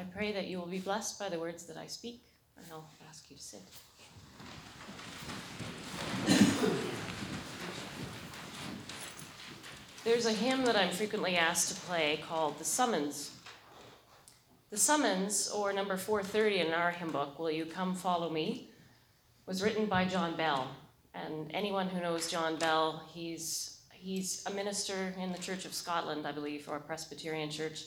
I pray that you will be blessed by the words that I speak, and I'll ask you to sit. There's a hymn that I'm frequently asked to play called The Summons. The Summons, or number 430 in our hymn book, Will You Come Follow Me, was written by John Bell. And anyone who knows John Bell, he's a minister in the Church of Scotland, I believe, or a Presbyterian church.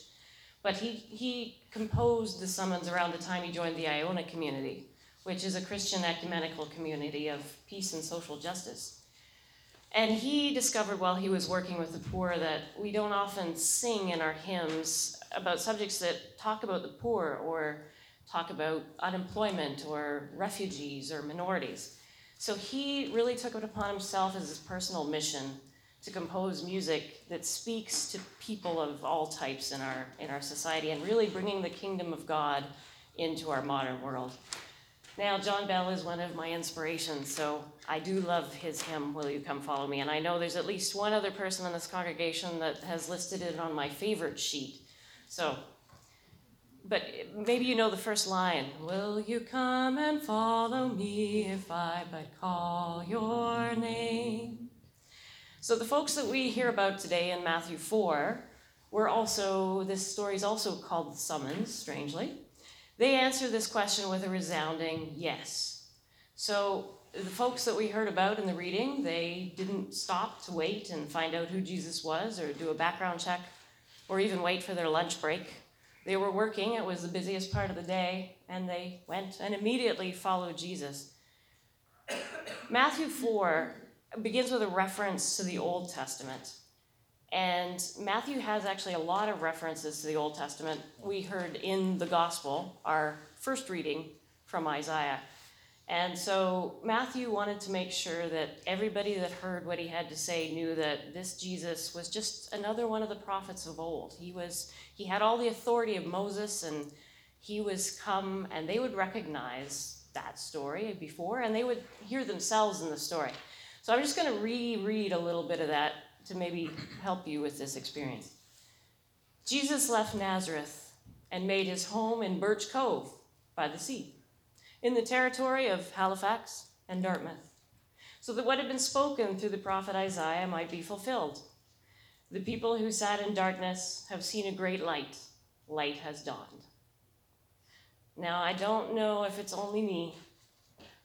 But he composed the summons around the time he joined the Iona community, which is a Christian ecumenical community of peace and social justice. And he discovered while he was working with the poor that we don't often sing in our hymns about subjects that talk about the poor or talk about unemployment or refugees or minorities. So he really took it upon himself as his personal mission to compose music that speaks to people of all types in our society, and really bringing the kingdom of God into our modern world. Now, John Bell is one of my inspirations, so I do love his hymn, Will You Come Follow Me? And I know there's at least one other person in this congregation that has listed it on my favorite sheet. So, but maybe you know the first line, Will you come and follow me if I but call your name? So the folks that we hear about today in Matthew 4 this story is also called the summons, strangely. They answer this question with a resounding yes. So the folks that we heard about in the reading, they didn't stop to wait and find out who Jesus was or do a background check or even wait for their lunch break. They were working, it was the busiest part of the day, and they went and immediately followed Jesus. Matthew 4 begins with a reference to the Old Testament. And Matthew has actually a lot of references to the Old Testament. We heard in the Gospel, our first reading from Isaiah. And so Matthew wanted to make sure that everybody that heard what he had to say knew that this Jesus was just another one of the prophets of old. He had all the authority of Moses, and he was come, and they would recognize that story before, and they would hear themselves in the story. So I'm just going to reread a little bit of that to maybe help you with this experience. Jesus left Nazareth and made his home in Birch Cove by the sea, in the territory of Halifax and Dartmouth, so that what had been spoken through the prophet Isaiah might be fulfilled. The people who sat in darkness have seen a great light. Light has dawned. Now, I don't know if it's only me,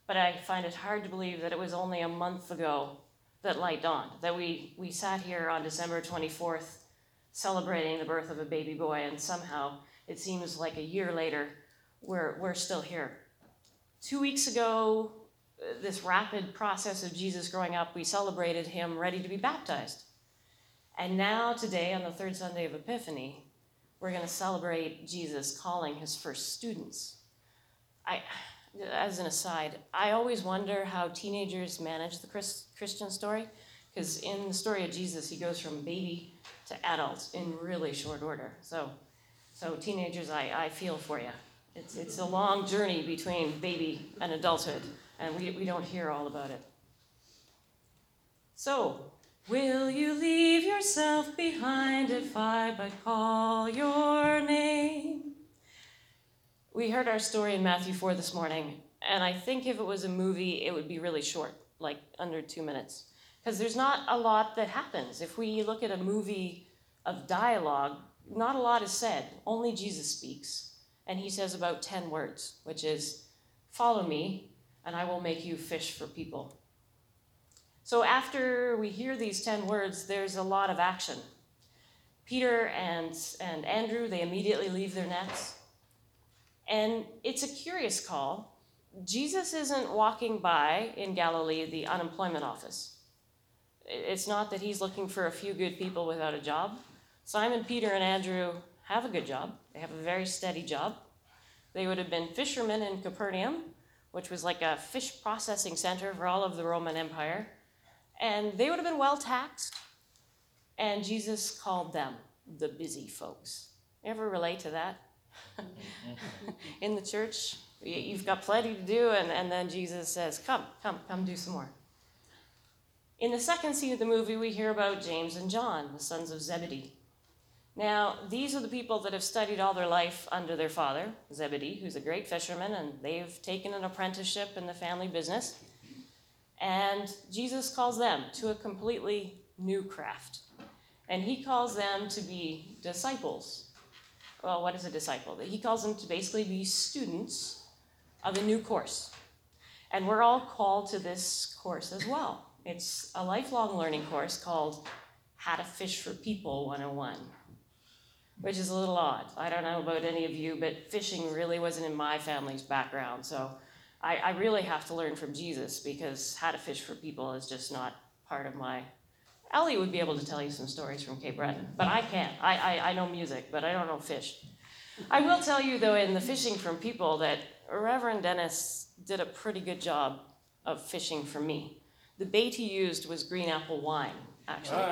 but I find it hard to believe that it was only a month ago that light dawned, that we sat here on December 24th celebrating the birth of a baby boy, and somehow it seems like a year later we're still here. 2 weeks ago, this rapid process of Jesus growing up, we celebrated him ready to be baptized. And now today, on the third Sunday of Epiphany, we're going to celebrate Jesus calling his first students. As an aside, I always wonder how teenagers manage the Christian story, because in the story of Jesus, he goes from baby to adult in really short order. So teenagers, I feel for you. It's a long journey between baby and adulthood, and we don't hear all about it. So, will you leave yourself behind if I but call your name? We heard our story in Matthew 4 this morning, and I think if it was a movie, it would be really short, like under 2 minutes, because there's not a lot that happens. If we look at a movie of dialogue, not a lot is said. Only Jesus speaks, and he says about 10 words, which is, follow me, and I will make you fish for people. So after we hear these 10 words, there's a lot of action. Peter and Andrew, they immediately leave their nets. And it's a curious call. Jesus isn't walking by in Galilee the unemployment office. It's not that he's looking for a few good people without a job. Simon, Peter, and Andrew have a good job. They have a very steady job. They would have been fishermen in Capernaum, which was like a fish processing center for all of the Roman Empire. And they would have been well taxed. And Jesus called them the busy folks. Ever relate to that? In the church, you've got plenty to do, and then Jesus says, come do some more. In the second scene of the movie, we hear about James and John, the sons of Zebedee. Now, these are the people that have studied all their life under their father, Zebedee, who's a great fisherman, and they've taken an apprenticeship in the family business. And Jesus calls them to a completely new craft. And he calls them to be disciples. Well, what is a disciple? He calls them to basically be students of a new course. And we're all called to this course as well. It's a lifelong learning course called How to Fish for People 101, which is a little odd. I don't know about any of you, but fishing really wasn't in my family's background. So I really have to learn from Jesus, because how to fish for people is just not part of my... Ellie would be able to tell you some stories from Cape Breton, but I can't. I know music, but I don't know fish. I will tell you, though, in the fishing from people that Reverend Dennis did a pretty good job of fishing for me. The bait he used was green apple wine, actually.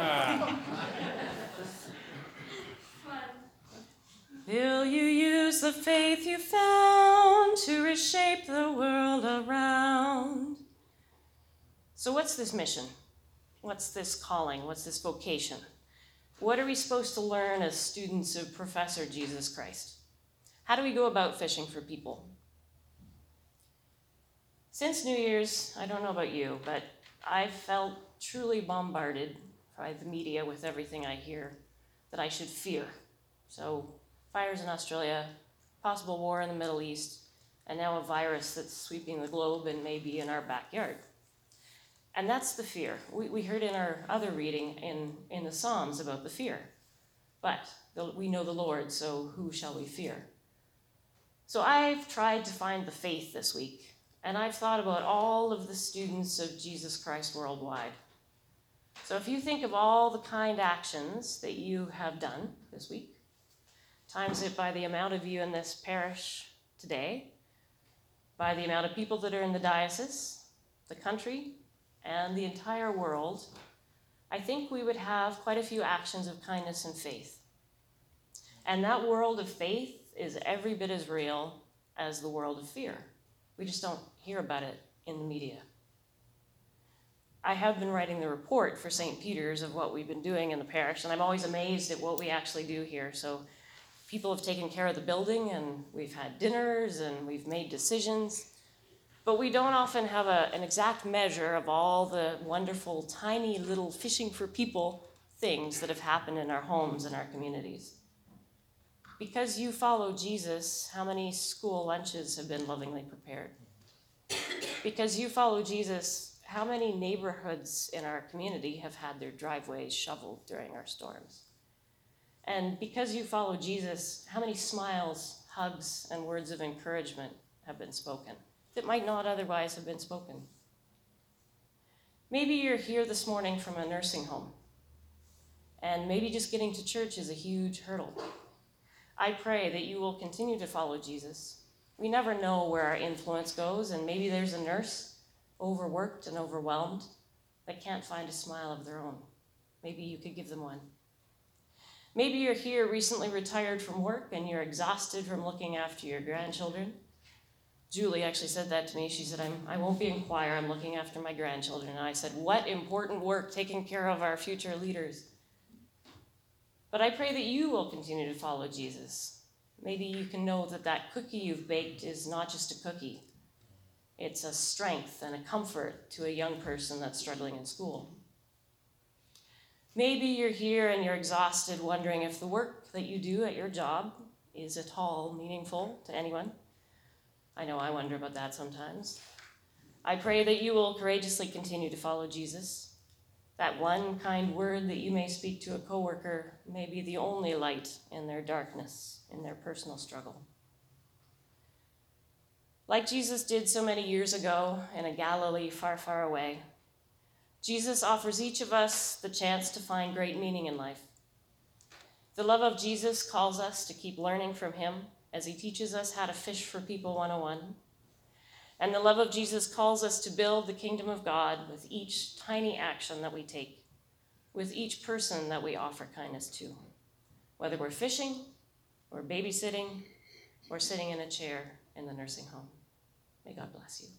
Will you use the faith you found to reshape the world around? So what's this mission? What's this calling? What's this vocation? What are we supposed to learn as students of Professor Jesus Christ? How do we go about fishing for people? Since New Year's, I don't know about you, but I've felt truly bombarded by the media with everything I hear that I should fear. So fires in Australia, possible war in the Middle East, and now a virus that's sweeping the globe and maybe in our backyard. And that's the fear. We heard in our other reading in the Psalms about the fear. But we know the Lord, so who shall we fear? So I've tried to find the faith this week, and I've thought about all of the students of Jesus Christ worldwide. So if you think of all the kind actions that you have done this week, times it by the amount of you in this parish today, by the amount of people that are in the diocese, the country, and the entire world, I think we would have quite a few actions of kindness and faith. And that world of faith is every bit as real as the world of fear. We just don't hear about it in the media. I have been writing the report for St. Peter's of what we've been doing in the parish, and I'm always amazed at what we actually do here. So people have taken care of the building, and we've had dinners, and we've made decisions. But we don't often have an exact measure of all the wonderful, tiny little fishing for people things that have happened in our homes and our communities. Because you follow Jesus, how many school lunches have been lovingly prepared? Because you follow Jesus, how many neighborhoods in our community have had their driveways shoveled during our storms? And because you follow Jesus, how many smiles, hugs, and words of encouragement have been spoken that might not otherwise have been spoken? Maybe you're here this morning from a nursing home, and maybe just getting to church is a huge hurdle. I pray that you will continue to follow Jesus. We never know where our influence goes, and maybe there's a nurse overworked and overwhelmed that can't find a smile of their own. Maybe you could give them one. Maybe you're here recently retired from work and you're exhausted from looking after your grandchildren. Julie actually said that to me. She said, I won't be in choir, I'm looking after my grandchildren. And I said, what important work, taking care of our future leaders. But I pray that you will continue to follow Jesus. Maybe you can know that that cookie you've baked is not just a cookie. It's a strength and a comfort to a young person that's struggling in school. Maybe you're here and you're exhausted, wondering if the work that you do at your job is at all meaningful to anyone. I know I wonder about that sometimes. I pray that you will courageously continue to follow Jesus. That one kind word that you may speak to a coworker may be the only light in their darkness, in their personal struggle. Like Jesus did so many years ago in a Galilee far, far away, Jesus offers each of us the chance to find great meaning in life. The love of Jesus calls us to keep learning from him as he teaches us how to fish for people 101. And the love of Jesus calls us to build the kingdom of God with each tiny action that we take, with each person that we offer kindness to, whether we're fishing or babysitting or sitting in a chair in the nursing home. May God bless you.